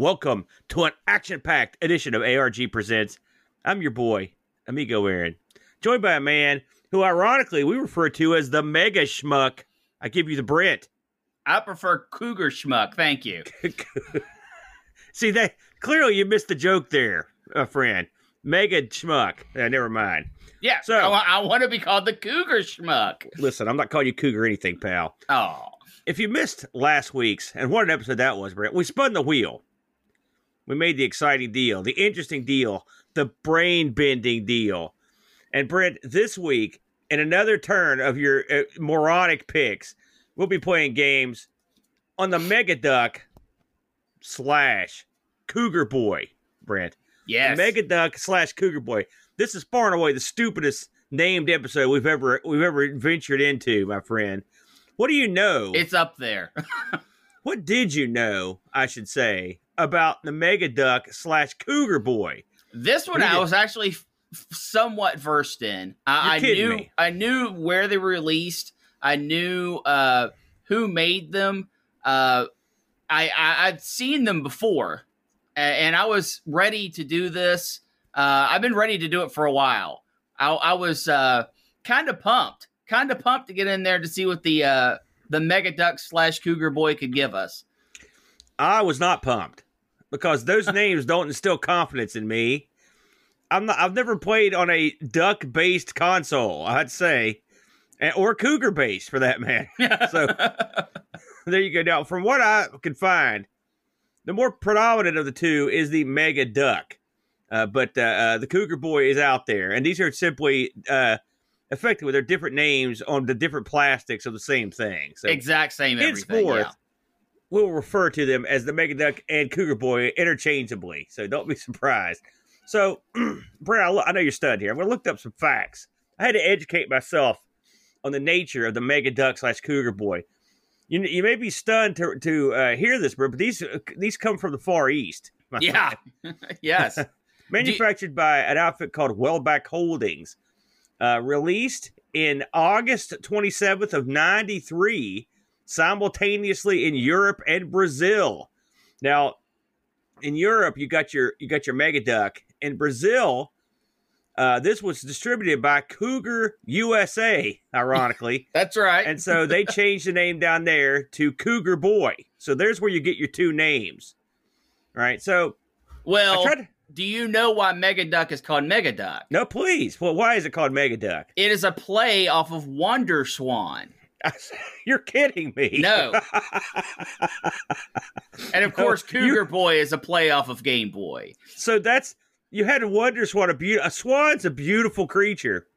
Welcome to an action-packed edition of ARG Presents. I'm your boy, Amigo Aaron, joined by a man who, ironically, we refer to as the Mega Schmuck. I give you the Brent. I prefer Cougar Schmuck, thank you. See, that clearly you missed the joke there, friend. Mega Schmuck. Never mind. Yeah, so I want to be called the Cougar Schmuck. Listen, I'm not calling you Cougar anything, pal. Oh. If you missed last week's, and what an episode that was, Brent, we spun the wheel. We made the exciting deal, the interesting deal, the brain-bending deal. And Brent, this week, in another turn of your moronic picks, we'll be playing games on the Mega Duck / Cougar Boy, Brent. Yes. The Mega Duck / Cougar Boy. This is far and away the stupidest named episode we've ever ventured into, my friend. What do you know? It's up there. What did you know, I should say, about the Mega Duck / Cougar Boy? This one I was actually somewhat versed in. I knew where they were released. I knew who made them. I'd seen them before, and I was ready to do this. I've been ready to do it for a while. I was kind of pumped to get in there to see what the Mega Duck / Cougar Boy could give us. I was not pumped because those names don't instill confidence in me. I've never played on a duck-based console, I'd say, or cougar-based for that matter. So there you go. Now, from what I could find, the more predominant of the two is the Mega Duck, but the Cougar Boy is out there, and these are simply effectively they're different names on the different plastics of the same thing. So exact same everything. Henceforth, yeah. We'll refer to them as the Mega Duck and Cougar Boy interchangeably, so don't be surprised. So, Brad, I know you're stunned here. I looked up some facts. I had to educate myself on the nature of the Mega Duck / Cougar Boy. You may be stunned to hear this, Brad, but these come from the Far East. Yeah. Yes. Manufactured by an outfit called Wellback Holdings. Released in August 27th of 93, simultaneously in Europe and Brazil. Now, in Europe, you got your Mega Duck. In Brazil, this was distributed by Cougar USA, ironically. That's right. And so they changed the name down there to Cougar Boy. So there's where you get your two names. All right. So, well, do you know why Mega Duck is called Mega Duck? No, please. Well, why is it called Mega Duck? It is a play off of Wonderswan. You're kidding me. No. And of course, Cougar Boy is a play off of Game Boy. So you had a Wonderswan. A swan's a beautiful creature,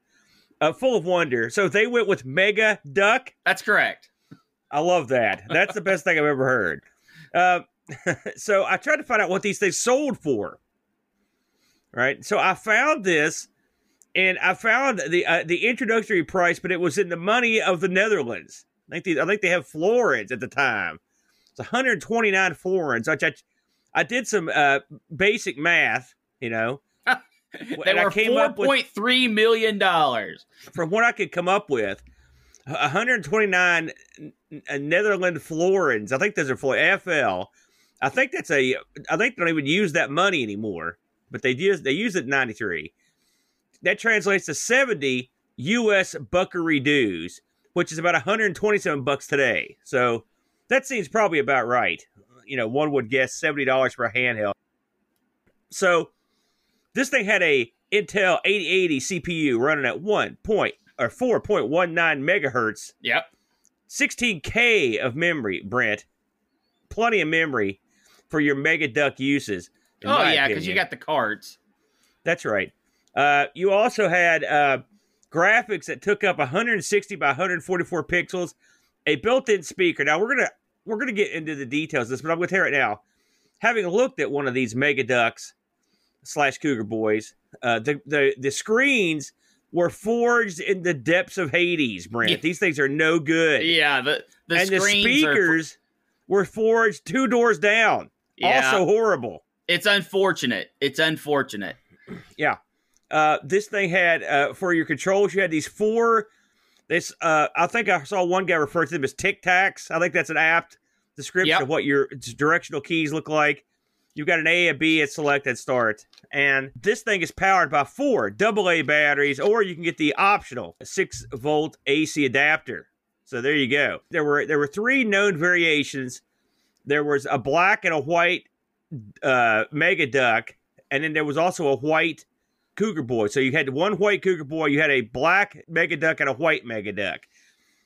full of wonder. So they went with Mega Duck? That's correct. I love that. That's the best thing I've ever heard. So I tried to find out what these things sold for. Right, so I found this, and I found the introductory price, but it was in the money of the Netherlands. I think they have florins at the time. It's 129 florins. Which I did some basic math, you know. They were $4.3 million. From what I could come up with, 129 Netherland florins. I think those are FL. I think they don't even use that money anymore. But they used it in 93. That translates to 70 U.S. buckaroos, which is about $127 today. So that seems probably about right. You know, one would guess $70 for a handheld. So this thing had a Intel 8080 CPU running at 4.19 megahertz. Yep. 16K of memory, Brent. Plenty of memory for your Mega Duck uses. Oh, yeah, because you got the cards. That's right. You also had graphics that took up 160 by 144 pixels, a built-in speaker. Now, we're gonna get into the details of this, but I'm going to tell you right now, having looked at one of these Mega Ducks / Cougar Boys, the screens were forged in the depths of Hades, Brent. Yeah. These things are no good. Yeah, the speakers were forged two doors down. Yeah. Also horrible. It's unfortunate. It's unfortunate. Yeah. This thing had, for your controls, you had these four. I think I saw one guy refer to them as tic-tacs. I think that's an apt description of what your directional keys look like. You got an A, a B at select, at start. And this thing is powered by 4 AA batteries, or you can get the optional 6-volt AC adapter. So there you go. There were 3 known variations. There was a black and a white Mega Duck, and then there was also a white Cougar Boy. So you had one white Cougar Boy, you had a black Mega Duck, and a white Mega Duck.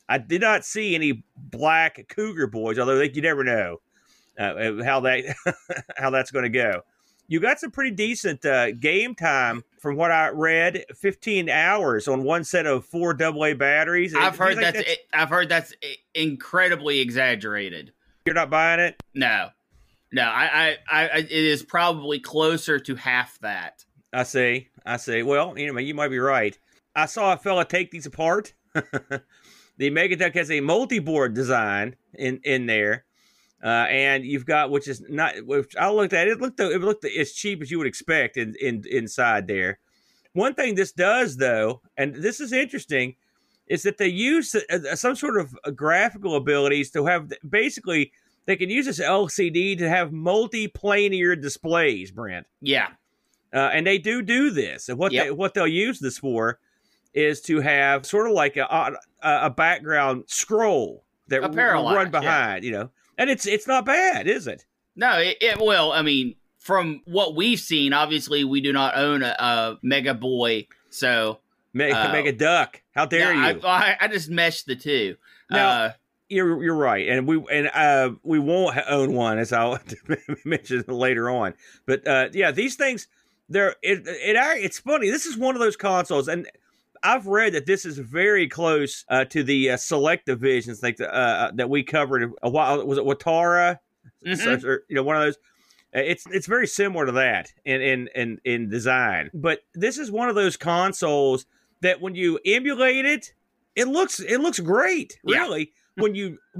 I did not see any black Cougar Boys, although you never know how that's going to go. You got some pretty decent game time from what I read, 15 hours on one set of 4 AA batteries. I've heard that's incredibly exaggerated. You're not buying it? No. It is probably closer to half that. I see. Well, anyway, you might be right. I saw a fella take these apart. The Mega Duck has a multi-board design in there, and you've got, which is not, which I looked at, it looked as cheap as you would expect inside there. One thing this does, though, and this is interesting, is that they use some sort of graphical abilities to have, basically, they can use this LCD to have multi-planar displays, Brent. Yeah. And they do this, and what they'll use this for is to have sort of like a background scroll that run behind, yeah. You know. And it's not bad, is it? No, well, I mean, from what we've seen, obviously we do not own a Mega Boy, so... Mega Duck. How dare you? I just meshed the two. Now, you're right, and we won't own one, as I'll mention later on. But, yeah, these things, it's funny. This is one of those consoles, and... I've read that this is very close to the Selectavisions that we covered a while. Was it Watara? Mm-hmm. So, one of those. It's very similar to that in design. But this is one of those consoles that when you emulate it, it looks great. Really, yeah. when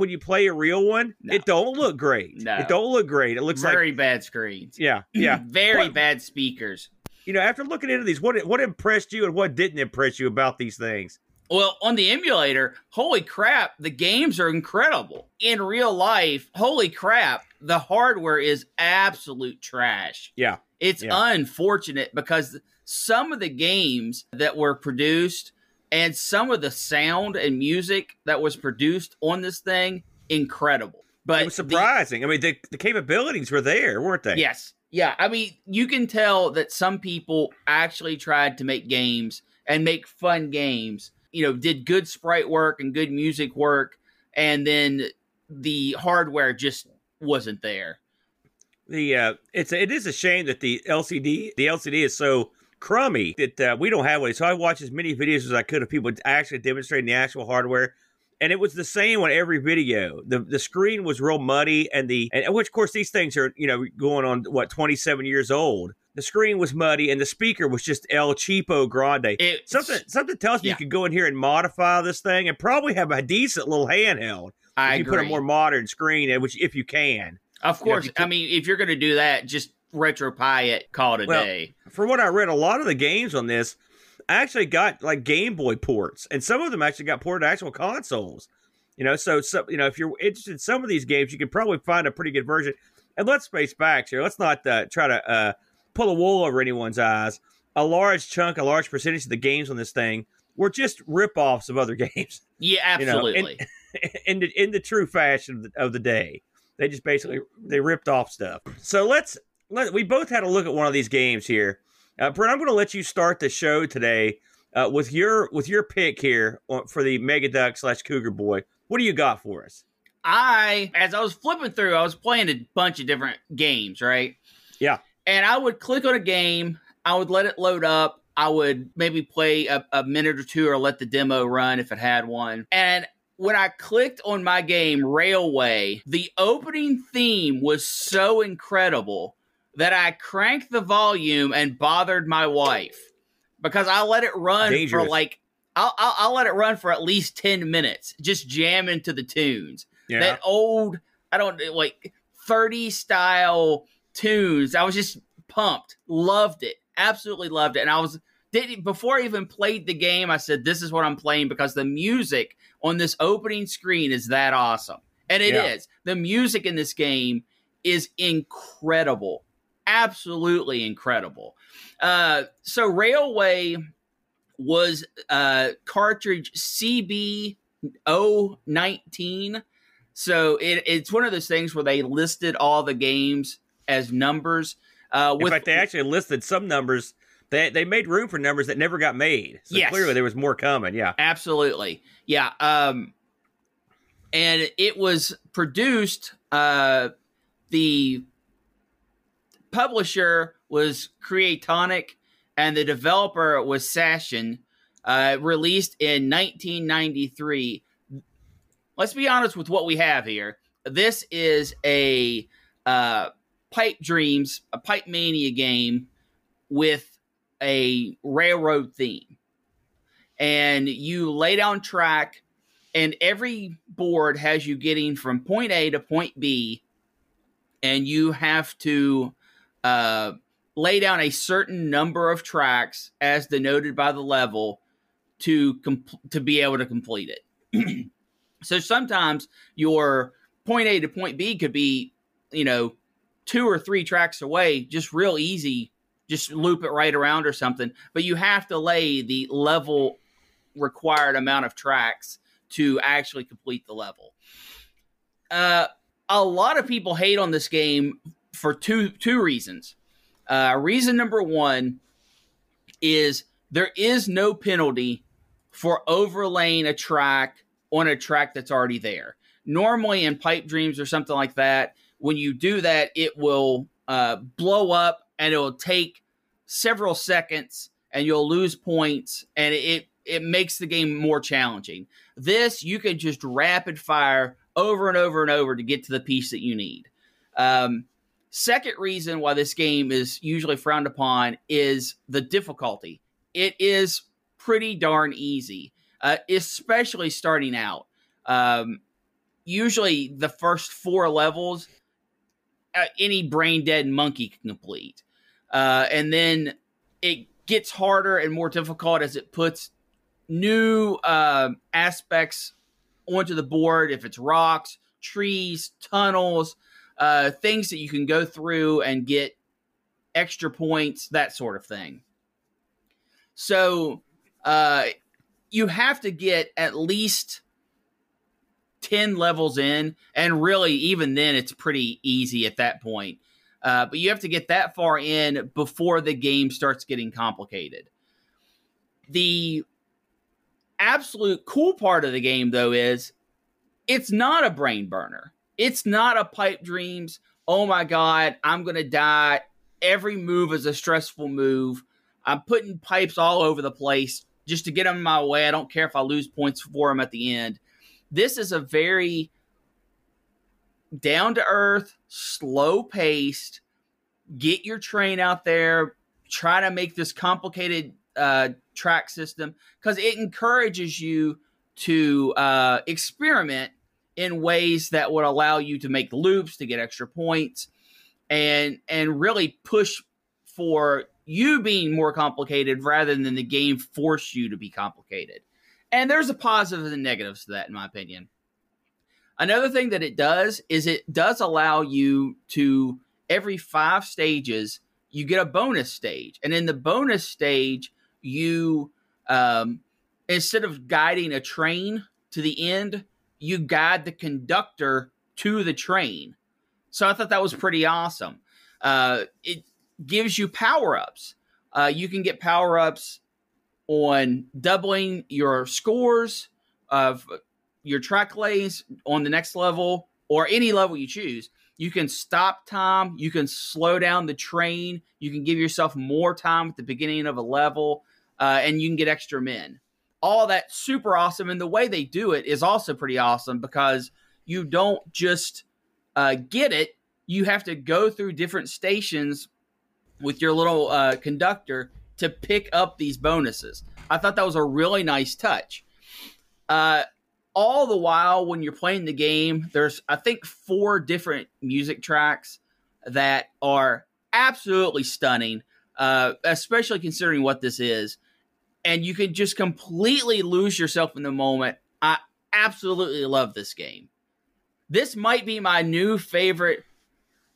you play a real one, no. It don't look great. No. It don't look great. It looks very bad screens. Yeah, very bad speakers. You know, after looking into these, what impressed you and what didn't impress you about these things? Well, on the emulator, holy crap, the games are incredible. In real life, holy crap, the hardware is absolute trash. Yeah. It's unfortunate because some of the games that were produced and some of the sound and music that was produced on this thing, incredible. But it was surprising. I mean, the capabilities were there, weren't they? Yes. Yeah, I mean, you can tell that some people actually tried to make games and make fun games, did good sprite work and good music work, and then the hardware just wasn't there. It is a shame that the LCD is so crummy that we don't have one. So I watched as many videos as I could of people actually demonstrating the actual hardware. And it was the same on every video. The screen was real muddy, which, of course, these things are, going on, 27 years old. The screen was muddy, and the speaker was just El Cheapo Grande. Something tells me you could go in here and modify this thing and probably have a decent little handheld. I agree. Put a more modern screen, which if you can. Of course. If you're going to do that, just retropie it, call it a day. For what I read, a lot of the games on this actually got like Game Boy ports, and some of them actually got ported to actual consoles. So if you're interested in some of these games, you can probably find a pretty good version. And let's face facts here. Let's not try to pull a wool over anyone's eyes. A large percentage of the games on this thing were just rip-offs of other games. Yeah, absolutely. In the true fashion of the day, they just basically ripped off stuff. So we both had a look at one of these games here. Brent, I'm going to let you start the show today with your pick here for the Mega Duck / Cougar Boy. What do you got for us? As I was flipping through, I was playing a bunch of different games, right? Yeah. And I would click on a game. I would let it load up. I would maybe play a minute or two or let the demo run if it had one. And when I clicked on my game, Railway, the opening theme was so incredible that I cranked the volume and bothered my wife because I let it run for I'll let it run for at least 10 minutes, just jamming to the tunes. Yeah. That old, 30s style tunes. I was just pumped, loved it, absolutely loved it. And before I even played the game, I said, this is what I'm playing because the music on this opening screen is that awesome. And it is. The music in this game is incredible. absolutely incredible. So Railway was cartridge CB019. So it's one of those things where they listed all the games as numbers. In fact, they actually listed some numbers. They made room for numbers that never got made. So yes. Clearly there was more coming. Yeah, absolutely. Yeah. And it was produced. The publisher was Creatonic and the developer was Session, released in 1993. Let's be honest with what we have here. This is a Pipe Dreams, a Pipe Mania game with a railroad theme, and you lay down track, and every board has you getting from point A to point B, and you have to lay down a certain number of tracks as denoted by the level to be able to complete it. So sometimes your point A to point B could be, 2 or 3 tracks away, just real easy. Just loop it right around or something. But you have to lay the level required amount of tracks to actually complete the level. A lot of people hate on this game for two reasons. Reason number one is there is no penalty for overlaying a track on a track that's already there. Normally in Pipe Dreams or something like that, when you do that, it will blow up, and it will take several seconds, and you'll lose points, and it makes the game more challenging. This, you can just rapid fire over and over and over to get to the piece that you need. Second reason why this game is usually frowned upon is the difficulty. It is pretty darn easy, especially starting out. Usually the first 4 levels, any brain-dead monkey can complete. And then it gets harder and more difficult as it puts new aspects onto the board. If it's rocks, trees, tunnels, things that you can go through and get extra points, that sort of thing. So you have to get at least 10 levels in. And really, even then, it's pretty easy at that point. But you have to get that far in before the game starts getting complicated. The absolute cool part of the game, though, is it's not a brain burner. It's not a Pipe Dreams, oh my God, I'm going to die. Every move is a stressful move. I'm putting pipes all over the place just to get them in my way. I don't care if I lose points for them at the end. This is a very down-to-earth, slow-paced, get your train out there, try to make this complicated track system, because it encourages you to experiment in ways that would allow you to make loops, to get extra points, and really push for you being more complicated rather than the game force you to be complicated. And there's a positive and negatives to that, in my opinion. Another thing that it does is it does allow you to, every 5 stages, you get a bonus stage. And in the bonus stage, you, instead of guiding a train to the end, you guide the conductor to the train. So I thought that was pretty awesome. It gives you power-ups. You can get power-ups on doubling your scores of your track lays on the next level or any level you choose. You can stop time. You can slow down the train. You can give yourself more time at the beginning of a level, and you can get extra men. All that super awesome. And the way they do it is also pretty awesome because you don't just get it. You have to go through different stations with your little conductor to pick up these bonuses. I thought that was a really nice touch. All the while, when you're playing the game, there's, I think, 4 different music tracks that are absolutely stunning, especially considering what this is. And you can just completely lose yourself in the moment. I absolutely love this game. This might be my new favorite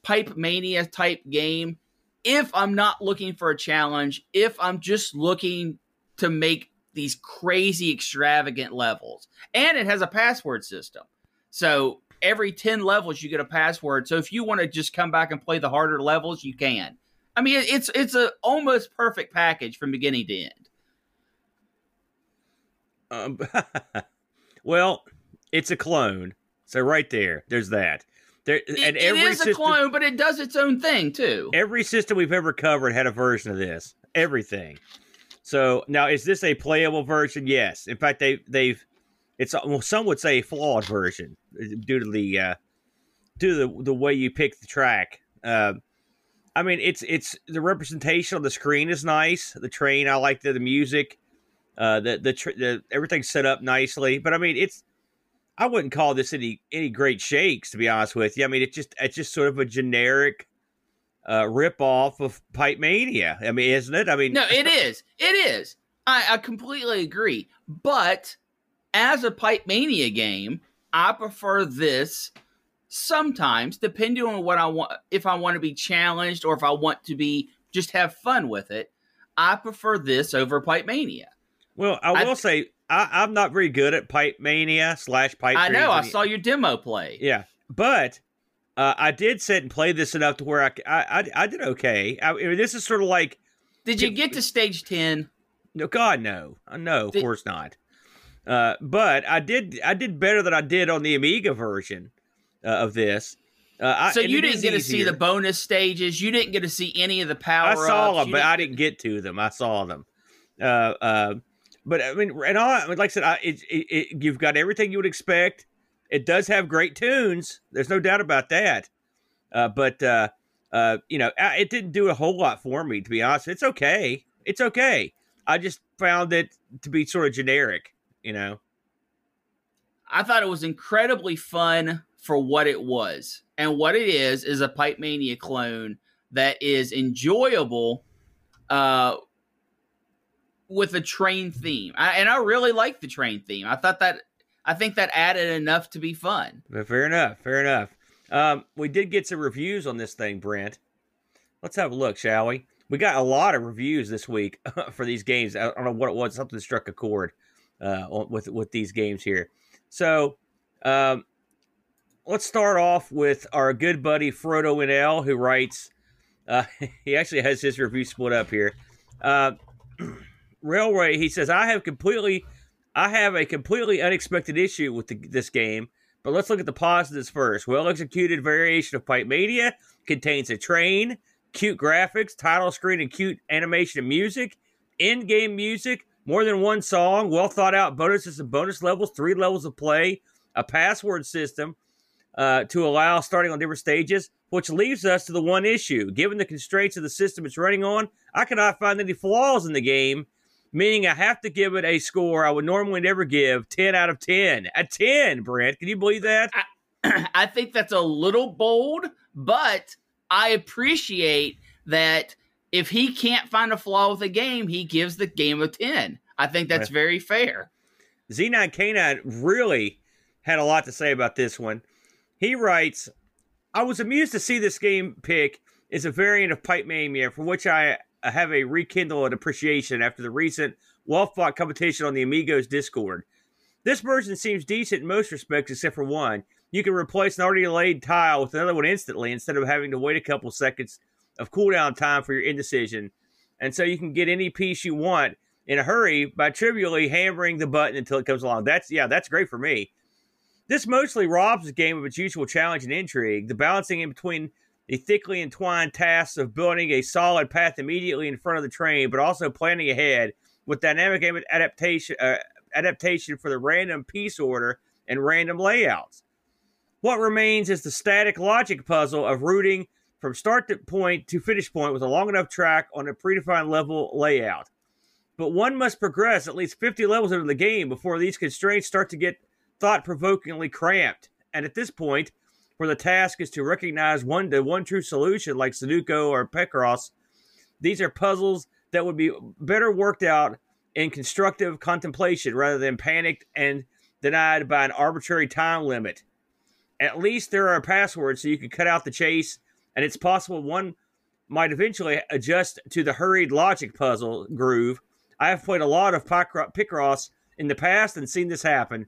Pipe Mania type game if I'm not looking for a challenge, if I'm just looking to make these crazy extravagant levels. And it has a password system. So every 10 levels, you get a password. So if you want to just come back and play the harder levels, you can. I mean, it's a almost perfect package from beginning to end. Well, it's a clone. So right there, there's that. It is a clone, but it does its own thing, too. Every system we've ever covered had a version of this. Everything. So now, is this a playable version? Yes. In fact, some would say a flawed version due to the way you pick the track. I mean, it's the representation on the screen is nice. The train, I like the music, everything's set up nicely. But I mean, I wouldn't call this any great shakes, to be honest with you. I mean, it's just sort of a generic ripoff of Pipe Mania. I mean, isn't it? I mean, no, it is. It is. I completely agree. But as a Pipe Mania game, I prefer this. Sometimes, depending on what I want, if I want to be challenged or if I want to be just have fun with it, I prefer this over Pipe Mania. Well, I will say I'm not very good at Pipe Mania / Pipe Dreams. I know. I saw your demo play. Yeah, but I did sit and play this enough to where I did okay. I mean, this is sort of like. Did you get to stage 10? No, God, no, of course not. But I did better than I did on the Amiga version. Of this. So you didn't get to see the bonus stages. You didn't get to see any of the power-ups. I saw them, but I didn't get to them. I saw them. But I mean, and like I said, you've got everything you would expect. It does have great tunes. There's no doubt about that. It didn't do a whole lot for me, to be honest. It's okay. It's okay. I just found it to be sort of generic, you know. I thought it was incredibly fun for what it was. And what it is a Pipe Mania clone that is enjoyable with a train theme. I really like the train theme. I think that added enough to be fun. Fair enough. We did get some reviews on this thing, Brent. Let's have a look, shall we? We got a lot of reviews this week for these games. I don't know what it was. Something struck a chord with these games here. So, let's start off with our good buddy Frodo NL, who writes, he actually has his review split up here. Railway, he says, I have a completely unexpected issue with this game, but let's look at the positives first. Well-executed variation of Pipe Mania, contains a train, cute graphics, title screen, and cute animation and music, in-game music, more than one song, well-thought-out bonuses and bonus levels, 3 levels of play, a password system, to allow starting on different stages, which leaves us to the one issue. Given the constraints of the system it's running on, I cannot find any flaws in the game, meaning I have to give it a score I would normally never give, 10 out of 10. A 10, Brent. Can you believe that? I think that's a little bold, but I appreciate that if he can't find a flaw with a game, he gives the game a 10. I think that's very fair. Z9K9 really had a lot to say about this one. He writes, I was amused to see this game pick is a variant of Pipe Mania, for which I have a rekindled appreciation after the recent well-fought competition on the Amigos Discord. This version seems decent in most respects, except for one. You can replace an already laid tile with another one instantly instead of having to wait a couple seconds of cooldown time for your indecision. And so you can get any piece you want in a hurry by trivially hammering the button until it comes along. That's great for me. This mostly robs the game of its usual challenge and intrigue, the balancing in between the thickly entwined tasks of building a solid path immediately in front of the train, but also planning ahead with dynamic adaptation for the random piece order and random layouts. What remains is the static logic puzzle of routing from start to point to finish point with a long enough track on a predefined level layout. But one must progress at least 50 levels into the game before these constraints start to get thought-provokingly cramped, and at this point, where the task is to recognize one true solution like Sudoku or Picross, these are puzzles that would be better worked out in constructive contemplation rather than panicked and denied by an arbitrary time limit. At least there are passwords so you can cut out the chase, and it's possible one might eventually adjust to the hurried logic puzzle groove. I have played a lot of Picross in the past and seen this happen,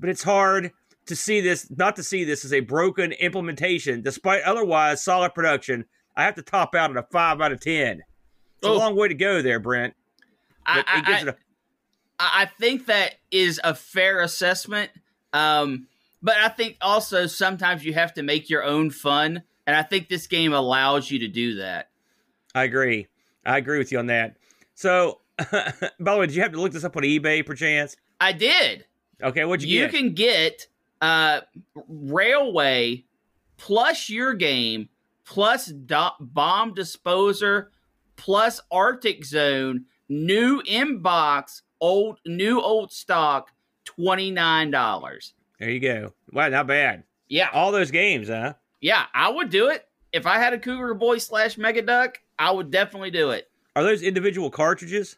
but it's hard to see this, not to see this as a broken implementation, despite otherwise solid production. I have to top out at a 5 out of 10. It's a long way to go there, Brent. I think that is a fair assessment. But I think also sometimes you have to make your own fun. And I think this game allows you to do that. I agree. I agree with you on that. So, by the way, did you have to look this up on eBay, perchance? I did. Okay, what'd you get? You can get Railway plus your game plus Bomb Disposer plus Arctic Zone, new inbox, old stock, $29. There you go. Wow, not bad. Yeah. All those games, huh? Yeah, I would do it. If I had a Cougar Boy / Mega Duck, I would definitely do it. Are those individual cartridges?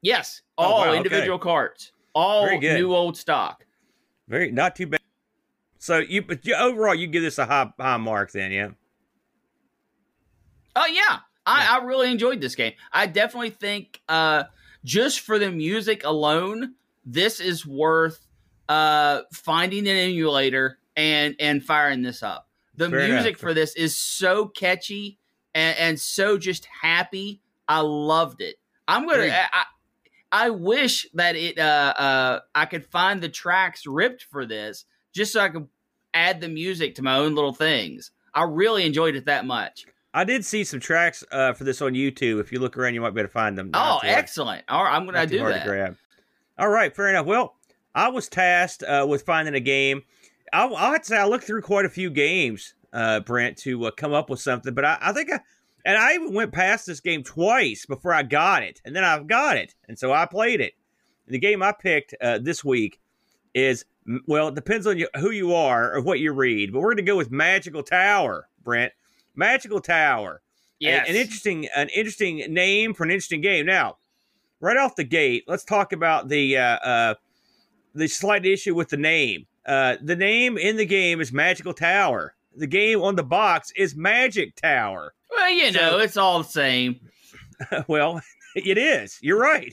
Yes, all individual carts. All new old stock. Very not too bad. So but overall, you give this a high mark then, yeah? Oh, yeah. I really enjoyed this game. I definitely think just for the music alone, this is worth finding an emulator and firing this up. The music for this is so catchy and so just happy. I loved it. I wish that it I could find the tracks ripped for this just so I could add the music to my own little things. I really enjoyed it that much. I did see some tracks for this on YouTube. If you look around, you might be able to find them. Oh, excellent. All right, I'm going to do that. To grab. All right, fair enough. Well, I was tasked with finding a game. I would say I looked through quite a few games, Brent, to come up with something. But I think I even went past this game twice before I got it. And then I've got it. And so I played it. And the game I picked this week is, well, it depends on who you are or what you read. But we're going to go with Magical Tower, Brent. Magical Tower. Yes. An interesting name for an interesting game. Now, right off the gate, let's talk about the slight issue with the name. The name in the game is Magical Tower. The game on the box is Magic Tower. Well, it's all the same. Well, it is. You're right.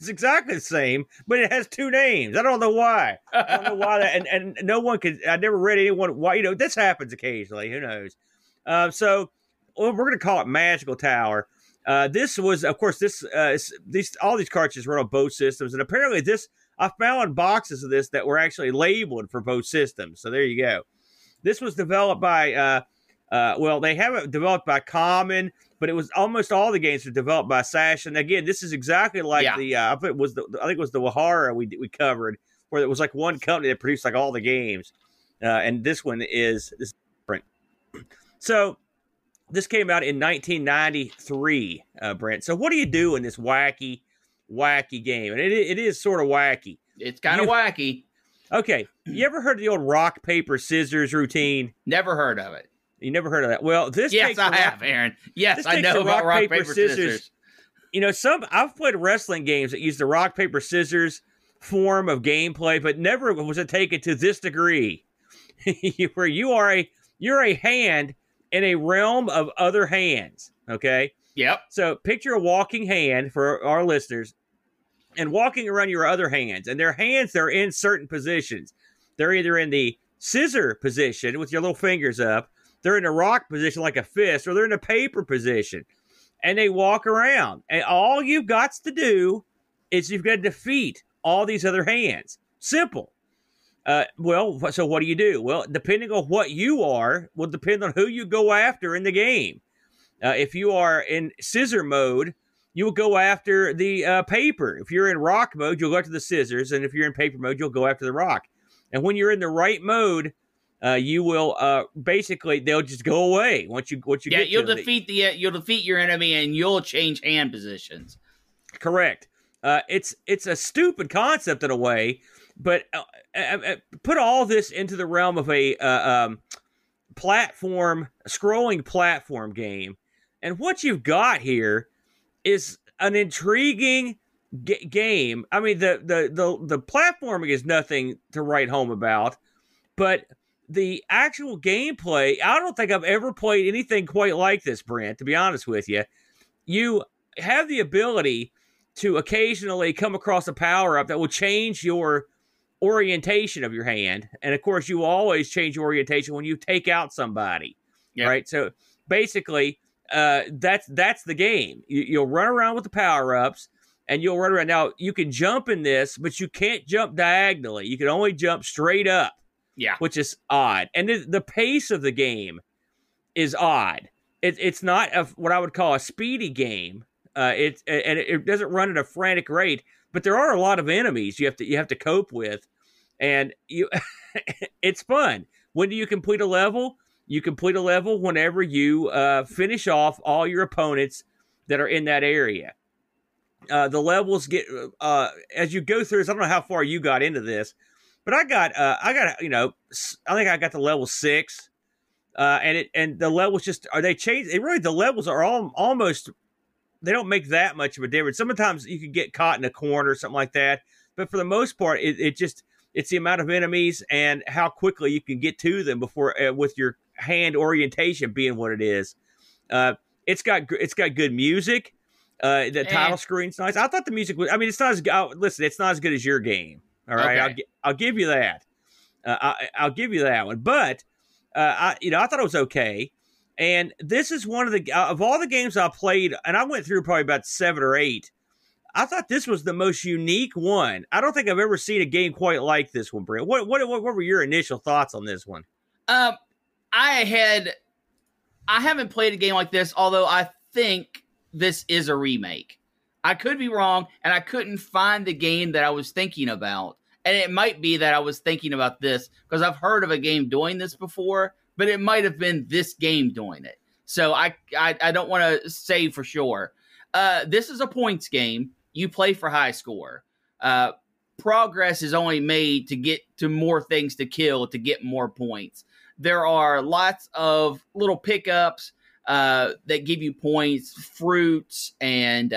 It's exactly the same, but it has two names. I don't know why. I don't know why. And no one could. I never read anyone why. This happens occasionally. Who knows? So we're going to call it Magical Tower. This was, of course, all these cartridges run on both systems, and apparently this. I found boxes of this that were actually labeled for both systems. So there you go. This was developed by, they have it developed by Common, but it was almost all the games were developed by Sash. And again, this is exactly like the Watara we covered, where it was like one company that produced like all the games. And this one is different. So this came out in 1993, Brent. So what do you do in this wacky game? And it is sort of wacky. It's kind of wacky. Okay. You ever heard of the old rock, paper, scissors routine? Never heard of it. You never heard of that? Well, this takes... Yes, I have, Aaron. Yes, I know about rock, paper, scissors. I've played wrestling games that use the rock, paper, scissors form of gameplay, but never was it taken to this degree. Where you're a hand in a realm of other hands. Okay? Yep. So picture a walking hand for our listeners and walking around your other hands. And their hands, they're in certain positions. They're either in the scissor position with your little fingers up. They're in a rock position like a fist, or they're in a paper position. And they walk around. And all you've got to do is you've got to defeat all these other hands. Simple. So what do you do? Well, depending on what you are will depend on who you go after in the game. If you are in scissor mode, you will go after the paper. If you're in rock mode, you'll go after the scissors. And if you're in paper mode, you'll go after the rock. And when you're in the right mode, you will basically, they'll just go away once you get to them. Yeah, you'll defeat your enemy and you'll change hand positions. Correct. It's a stupid concept in a way, but put all this into the realm of a scrolling platform game. And what you've got here is an intriguing game. I mean, the platforming is nothing to write home about, but the actual gameplay, I don't think I've ever played anything quite like this, Brent, to be honest with you. You have the ability to occasionally come across a power-up that will change your orientation of your hand. And, of course, you will always change your orientation when you take out somebody, right? So, basically, that's the game. You'll run around with the power-ups, and you'll run around. Now, you can jump in this, but you can't jump diagonally. You can only jump straight up, which is odd. And the pace of the game is odd. It's not what I would call a speedy game. It doesn't run at a frantic rate, but there are a lot of enemies you have to cope with, and you it's fun. When do you complete a level? You complete a level whenever you finish off all your opponents that are in that area. The levels get as you go through. I don't know how far you got into this, but I think I got to level 6. And the levels just, are they changed? Really, the levels are almost, they don't make that much of a difference. Sometimes you can get caught in a corner or something like that. But for the most part, it's the amount of enemies and how quickly you can get to them before, with your hand orientation being what it is. It's got good music. The title screen's nice. I thought the music was, I mean, it's not as good. Listen, it's not as good as your game. All right. Okay. I'll give you that. I'll give you that one. But, I thought it was okay, and this is one of the of all the games I played, and I went through probably about 7 or 8. I thought this was the most unique one. I don't think I've ever seen a game quite like this one, Brent. What were your initial thoughts on this one? I haven't played a game like this, although I think this is a remake. I could be wrong, and I couldn't find the game that I was thinking about. And it might be that I was thinking about this because I've heard of a game doing this before, but it might have been this game doing it. So I don't want to say for sure. This is a points game. You play for high score. Progress is only made to get to more things to kill to get more points. There are lots of little pickups that give you points, fruits, and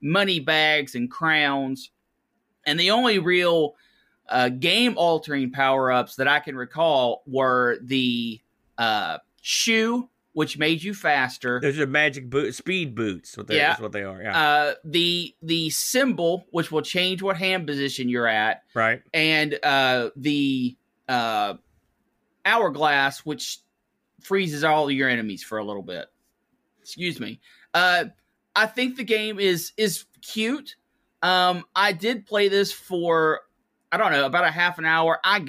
money bags and crowns. And the only real game-altering power-ups that I can recall were the shoe, which made you faster. Those are magic speed boots. That's what they are. Yeah. The symbol, which will change what hand position you're at. Right. And the hourglass, which freezes all your enemies for a little bit. Excuse me. I think the game is cute. I did play this for, I don't know, about a half an hour. I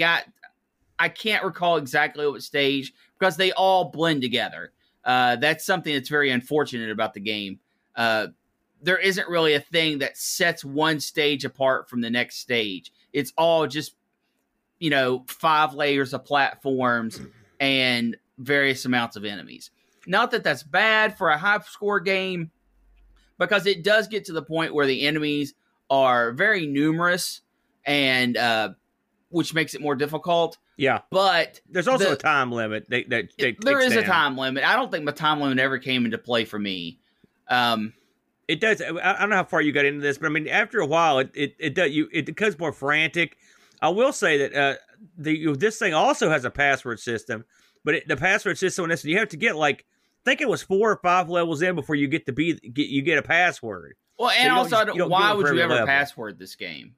can't recall exactly what stage because they all blend together. That's something that's very unfortunate about the game. There isn't really a thing that sets one stage apart from the next stage. It's all just, 5 layers of platforms and various amounts of enemies. Not that that's bad for a high score game, because it does get to the point where the enemies are very numerous, and which makes it more difficult. Yeah, but there's also a time limit. There is a time limit. I don't think the time limit ever came into play for me. It does. I don't know how far you got into this, but I mean, after a while, it becomes more frantic. I will say that this thing also has a password system, but the password system in this, you have to get like, I think it was 4 or 5 levels in before you get to get a password. Well, and so also, why would you ever password this game?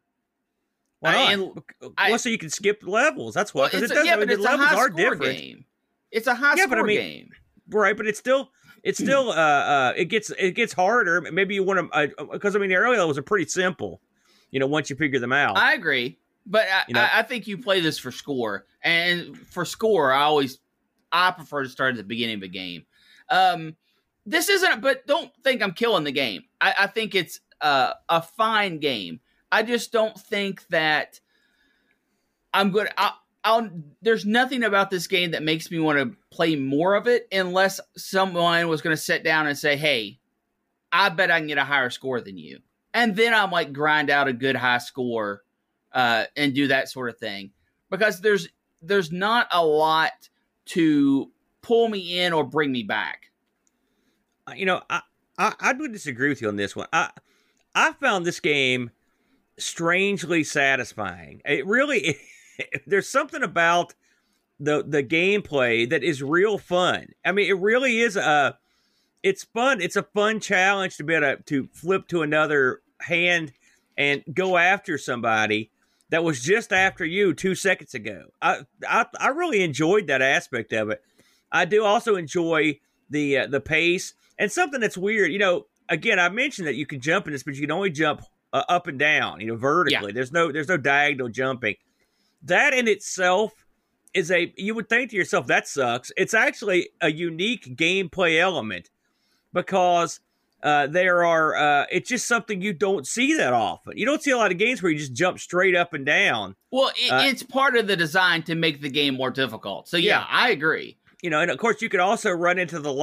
Why not? So you can skip levels. That's why. Well, it's a high-score game. It's a high-score game, right? But it's still it gets harder. Maybe you want to because the early levels are pretty simple. Once you figure them out, I agree. But I think you play this for score, and for score, I prefer to start at the beginning of a game. This isn't, but don't think I'm killing the game. I think it's a fine game. I just don't think that I'm good. There's nothing about this game that makes me want to play more of it unless someone was going to sit down and say, hey, I bet I can get a higher score than you. And then I'm like, grind out a good high score, and do that sort of thing, because there's not a lot to pull me in or bring me back. I would disagree with you on this one. I found this game strangely satisfying. There's something about the gameplay that is real fun. I mean, it really is a, it's fun. It's a fun challenge to be able to flip to another hand and go after somebody that was just after you 2 seconds ago. I really enjoyed that aspect of it. I do also enjoy the pace and something that's weird. You know, again, I mentioned that you can jump in this, but you can only jump up and down, you know, vertically. Yeah. There's no diagonal jumping. That in itself is a, you would think to yourself, that sucks. It's actually a unique gameplay element because there are, it's just something you don't see that often. You don't see a lot of games where you just jump straight up and down. Well, it's part of the design to make the game more difficult. So yeah, I agree. You know, and of course you could also run into the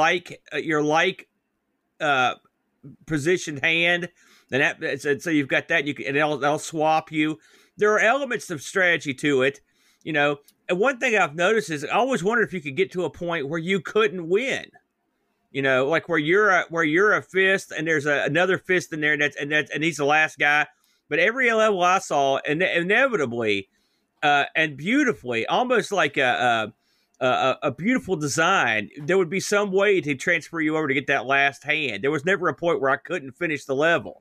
positioned hand. And that, so you've got that, you can, and they'll swap you. There are elements of strategy to it, you know. And one thing I've noticed is I always wondered if you could get to a point where you couldn't win, you know, like where you're a fist and there's another fist in there and he's the last guy. But every level I saw, and inevitably and beautifully, almost like a beautiful design, there would be some way to transfer you over to get that last hand. There was never a point where I couldn't finish the level.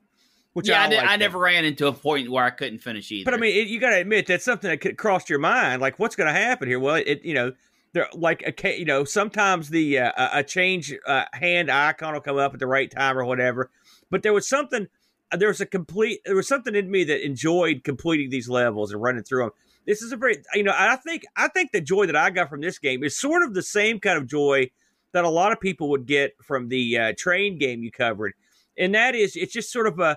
Which I never ran into a point where I couldn't finish either. But I mean, you got to admit that's something that could cross your mind. Like, what's going to happen here? Well, sometimes the a change hand icon will come up at the right time or whatever. But there was something in me that enjoyed completing these levels and running through them. This is a very, you know, I think the joy that I got from this game is sort of the same kind of joy that a lot of people would get from the train game you covered, and that is it's just sort of a.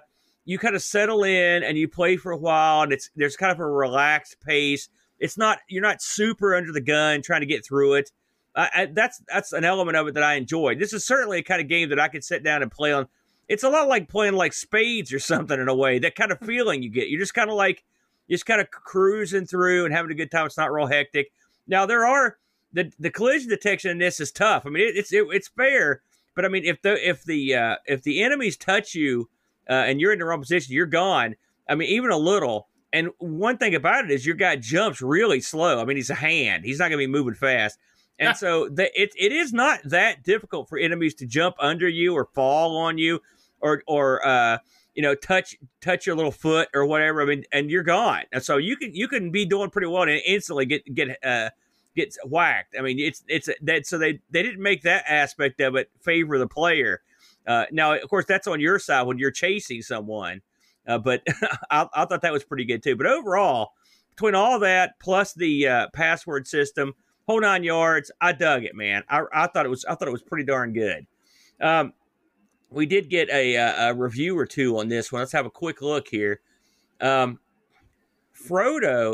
You kind of settle in and you play for a while, and there's kind of a relaxed pace. It's not, you're not super under the gun trying to get through it. That's an element of it that I enjoy. This is certainly a kind of game that I could sit down and play on. It's a lot like playing like spades or something in a way. That kind of feeling you get. You're just kind of like, just kind of cruising through and having a good time. It's not real hectic. Now there are the collision detection in this is tough. I mean it's fair, but I mean if the enemies touch you. And you're in the wrong position, you're gone. I mean, even a little. And one thing about it is your guy jumps really slow. I mean, he's a hand. He's not going to be moving fast. And so it is not that difficult for enemies to jump under you or fall on you or you know, touch your little foot or whatever. I mean, and you're gone. And so you can be doing pretty well and instantly get whacked. I mean, it's that. So they didn't make that aspect of it favor the player. Now, of course, that's on your side when you're chasing someone, but I thought that was pretty good, too. But overall, between all that plus the password system, whole 9 yards, I dug it, man. I thought it was pretty darn good. We did get a review or two on this one. Let's have a quick look here. Frodo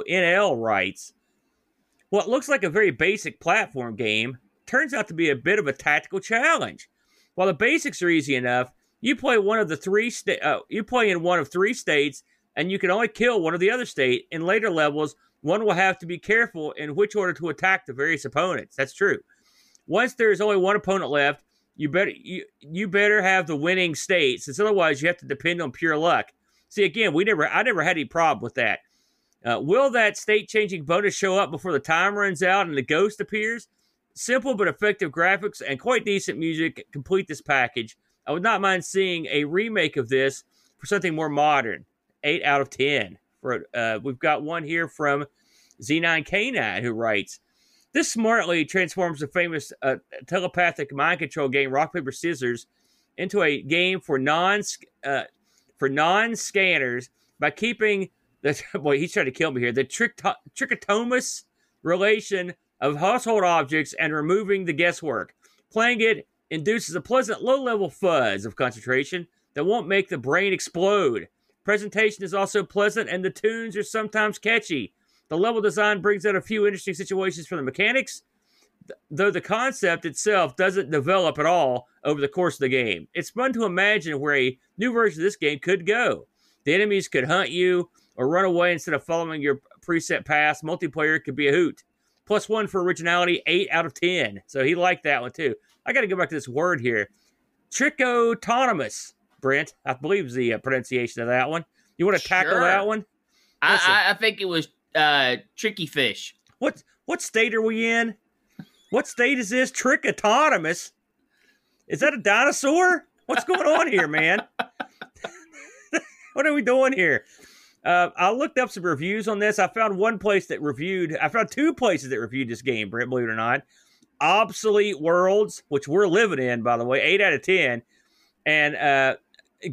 NL writes, "What looks like a very basic platform game turns out to be a bit of a tactical challenge. While the basics are easy enough, you play in one of three states, and you can only kill one of the other state. In later levels, one will have to be careful in which order to attack the various opponents." That's true. "Once there is only one opponent left, you better have the winning state, since otherwise you have to depend on pure luck." See, again, I never had any problem with that. "Will that state-changing bonus show up before the time runs out and the ghost appears? Simple but effective graphics and quite decent music complete this package. I would not mind seeing a remake of this for something more modern. 8 out of 10. We've got one here from Z9K9 who writes, "This smartly transforms the famous telepathic mind control game Rock Paper Scissors into a game for non-scanners by keeping the boy he's trying to kill me here the trichotomous relation of household objects and removing the guesswork. Playing it induces a pleasant low-level fuzz of concentration that won't make the brain explode. Presentation is also pleasant, and the tunes are sometimes catchy. The level design brings out a few interesting situations for the mechanics, though the concept itself doesn't develop at all over the course of the game. It's fun to imagine where a new version of this game could go. The enemies could hunt you or run away instead of following your preset path. Multiplayer could be a hoot. +1 for originality, 8 out of 10. So he liked that one, too. I got to go back to this word here. Trichotomous, Brent, I believe is the pronunciation of that one. You want to tackle that one? I think it was tricky fish. What? What state are we in? What state is this? Trick autonomous? Is that a dinosaur? What's going on here, man? What are we doing here? I looked up some reviews on this. I found one place that reviewed. I found two places that reviewed this game, Brent, believe it or not. Obsolete Worlds, which we're living in, by the way, 8 out of 10. And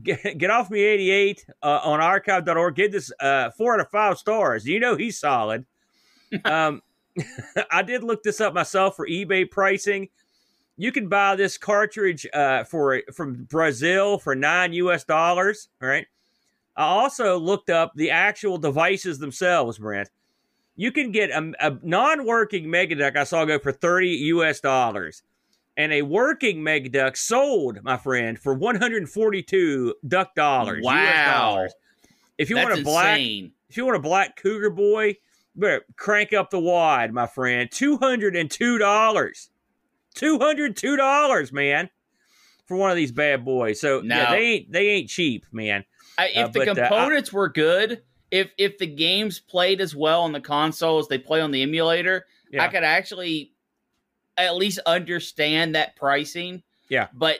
Get Off Me 88 on archive.org. Give this 4 out of 5 stars. You know he's solid. I did look this up myself for eBay pricing. You can buy this cartridge from Brazil for $9 US, all right? I also looked up the actual devices themselves, Brent. You can get a non-working Mega Duck I saw go for $30 US, and a working Mega Duck sold, my friend, for $142. Wow! US dollars. If you want a black, insane. If you want a black Cougar Boy, you better crank up the wad, my friend. $202. $202, man, for one of these bad boys. So no. Yeah, they ain't cheap, man. If the components were good, if the games played as well on the console as they play on the emulator, yeah. I could actually at least understand that pricing. Yeah. But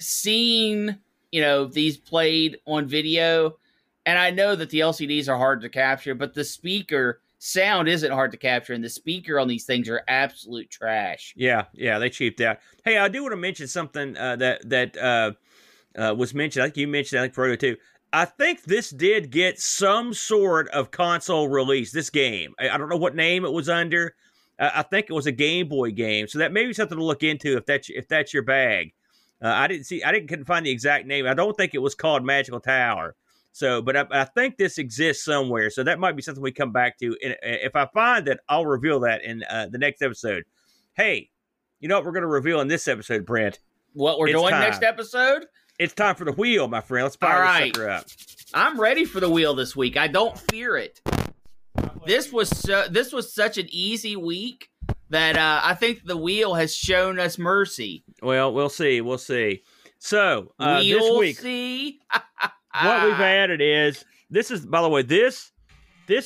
seeing, you know, these played on video, and I know that the LCDs are hard to capture, but the speaker sound isn't hard to capture, and the speaker on these things are absolute trash. Yeah, they cheaped out. Hey, I do want to mention something that was mentioned. I think you mentioned. I think Frodo too. I think this did get some sort of console release. This game, I don't know what name it was under. I think it was a Game Boy game. So that may be something to look into if that's your bag. I couldn't find the exact name. I don't think it was called Magical Tower. So, but I think this exists somewhere. So that might be something we come back to. And if I find it, I'll reveal that in the next episode. Hey, you know what we're going to reveal in this episode, Brent? What we're doing next episode? It's time for the wheel, my friend. Let's fire this sucker up. I'm ready for the wheel this week. I don't fear it. This was such an easy week that I think the wheel has shown us mercy. Well, we'll see. We'll see. So, this week... see. What we've added is, this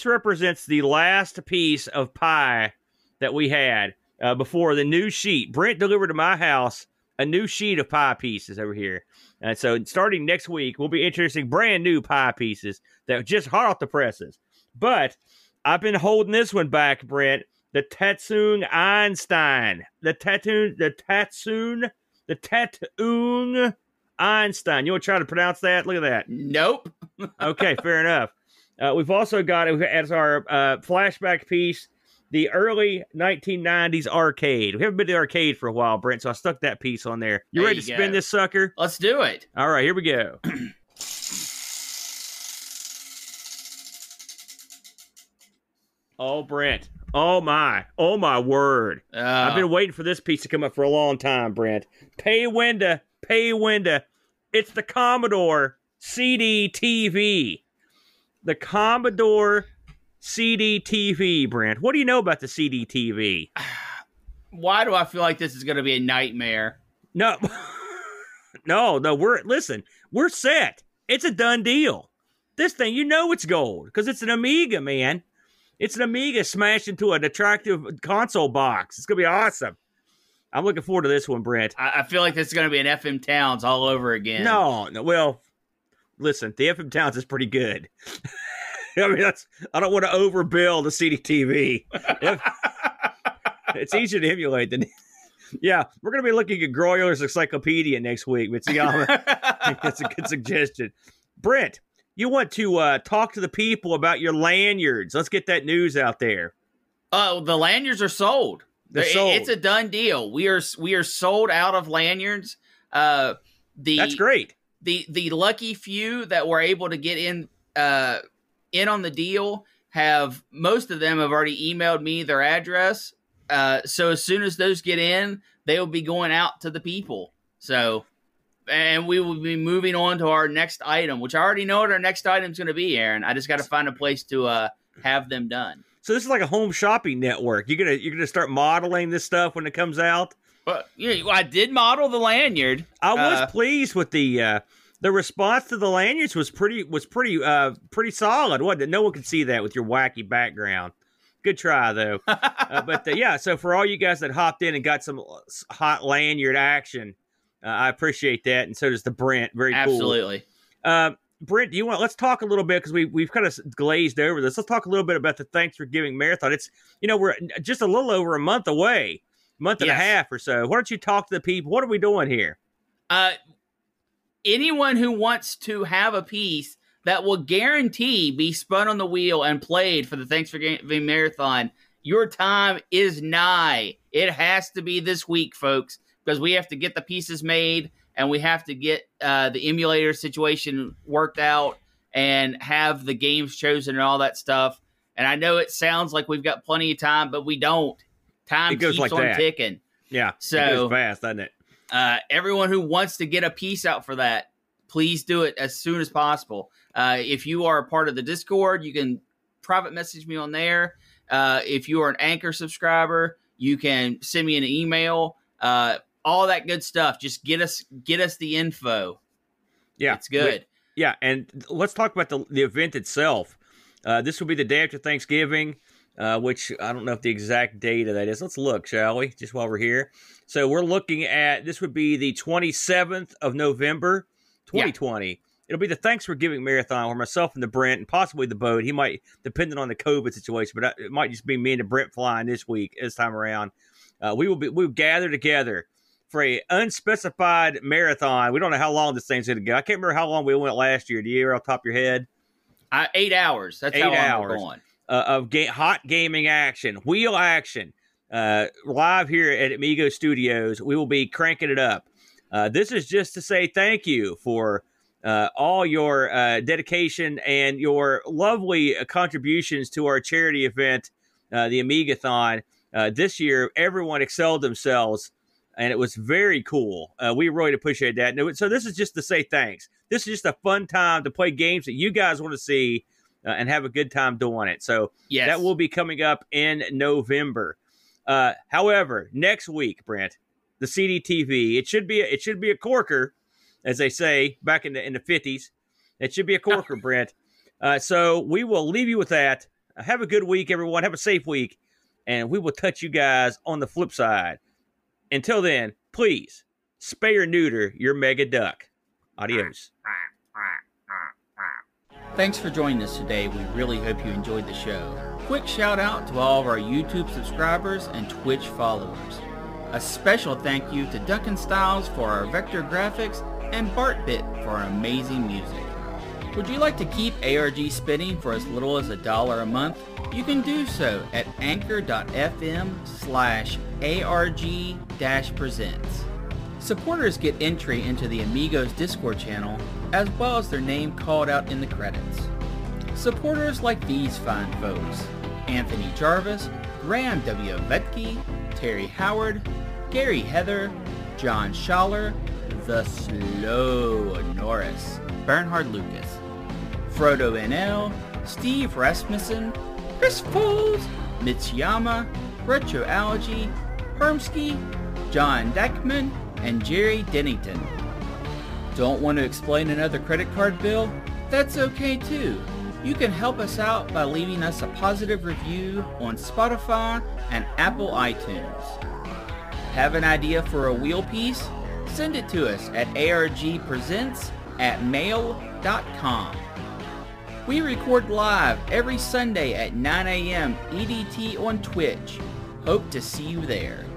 represents the last piece of pie that we had before the new sheet. Brent delivered to my house a new sheet of pie pieces over here. And so starting next week, we'll be introducing brand new pie pieces that are just hot off the presses. But I've been holding this one back, Brent. The Tetsung Einstein. The Tetsung Einstein. You want to try to pronounce that? Look at that. Nope. Okay, fair enough. We've also got, as our flashback piece, the early 1990s arcade. We haven't been to the arcade for a while, Brent, so I stuck that piece on there. You ready to spin this sucker? Let's do it. All right, here we go. Oh, Brent. Oh, my word. I've been waiting for this piece to come up for a long time, Brent. Pay window. It's the Commodore CD TV. The Commodore CD TV, Brent. What do you know about the CD TV? Why do I feel like this is going to be a nightmare? No. No, we're set. It's a done deal. This thing, you know it's gold because it's an Amiga, man. It's an Amiga smashed into an attractive console box. It's going to be awesome. I'm looking forward to this one, Brent. I feel like this is going to be an FM Towns all over again. No, well, listen, the FM Towns is pretty good. I mean, I don't want to overbill the CDTV. It's easier to emulate than... Yeah, we're going to be looking at Groiler's Encyclopedia next week. That's a good suggestion. Brent, you want to talk to the people about your lanyards. Let's get that news out there. The lanyards are sold. It's a done deal. We are sold out of lanyards. That's great. The lucky few that were able to get in on the deal most of them have already emailed me their address. So as soon as those get in, they will be going out to the people. So, and we will be moving on to our next item, which I already know what our next item is going to be, Aaron. I just got to find a place to have them done. So this is like a home shopping network. You're gonna start modeling this stuff when it comes out. But yeah, I did model the lanyard. I was pleased with the response to the lanyards was pretty solid, wasn't it? No one could see that with your wacky background. Good try, though. Yeah, so for all you guys that hopped in and got some hot lanyard action, I appreciate that, and so does the Brent. Very Absolutely. Cool. Brent, do you want? Let's talk a little bit because we've kind of glazed over this. Let's talk a little bit about the Thanksgiving marathon. It's we're just a little over a month away, month and a half or so. Why don't you talk to the people? What are we doing here? Anyone who wants to have a piece that will guarantee be spun on the wheel and played for the Thanksgiving Marathon, your time is nigh. It has to be this week, folks, because we have to get the pieces made and we have to get the emulator situation worked out and have the games chosen and all that stuff. And I know it sounds like we've got plenty of time, but we don't. Time keeps on ticking. Yeah, so, it goes fast, doesn't it? Everyone who wants to get a piece out for that, please do it as soon as possible. If you are a part of the Discord, you can private message me on there. If you are an Anchor subscriber, you can send me an email. All that good stuff. Just get us the info. Yeah, it's good. Yeah, and let's talk about the event itself. This will be the day after Thanksgiving, which I don't know if the exact date of that is. Let's look, shall we? Just while we're here. So we're looking at this would be the 27th of November, 2020. Yeah. It'll be the Thanksgiving Marathon where myself and the Brent and possibly the Boat, he might, depending on the COVID situation, but it might just be me and the Brent flying this week, this time around. We'll gather together for a unspecified marathon. We don't know how long this thing's going to go. I can't remember how long we went last year. Do you remember off the top of your head? 8 hours. That's 8 how long hours we're going. Of hot gaming action, wheel action, live here at Amigo Studios. We will be cranking it up. This is just to say thank you for all your dedication and your lovely contributions to our charity event, the Amigathon. This year, everyone excelled themselves, and it was very cool. We really appreciate that. So this is just to say thanks. This is just a fun time to play games that you guys want to see and have a good time doing it. So that will be coming up in November. However, next week, Brent, the CDTV, it should be a corker. As they say, back in the 50s, it should be a corker, Brent. So we will leave you with that. Have a good week, everyone. Have a safe week. And we will touch you guys on the flip side. Until then, please, spay or neuter your Mega Duck. Adios. Thanks for joining us today. We really hope you enjoyed the show. Quick shout out to all of our YouTube subscribers and Twitch followers. A special thank you to Duncan Styles for our vector graphics and Bartbit for our amazing music. Would you like to keep ARG spinning for as little as $1 a month? You can do so at anchor.fm/ARG-presents. Supporters get entry into the Amigos Discord channel, as well as their name called out in the credits. Supporters like these fine folks: Anthony Jarvis, Graham W. Vetke, Terry Howard, Gary Heather, John Schaller, The Slow Norris, Bernhard Lucas, Frodo NL, Steve Rasmussen, Chris Fools, Mitsuyama, Retroalgy, Hermsky, John Dackman, and Jerry Dennington. Don't want to explain another credit card bill? That's okay too. You can help us out by leaving us a positive review on Spotify and Apple iTunes. Have an idea for a wheel piece? Send it to us at argpresents@mail.com. We record live every Sunday at 9 a.m. EDT on Twitch. Hope to see you there.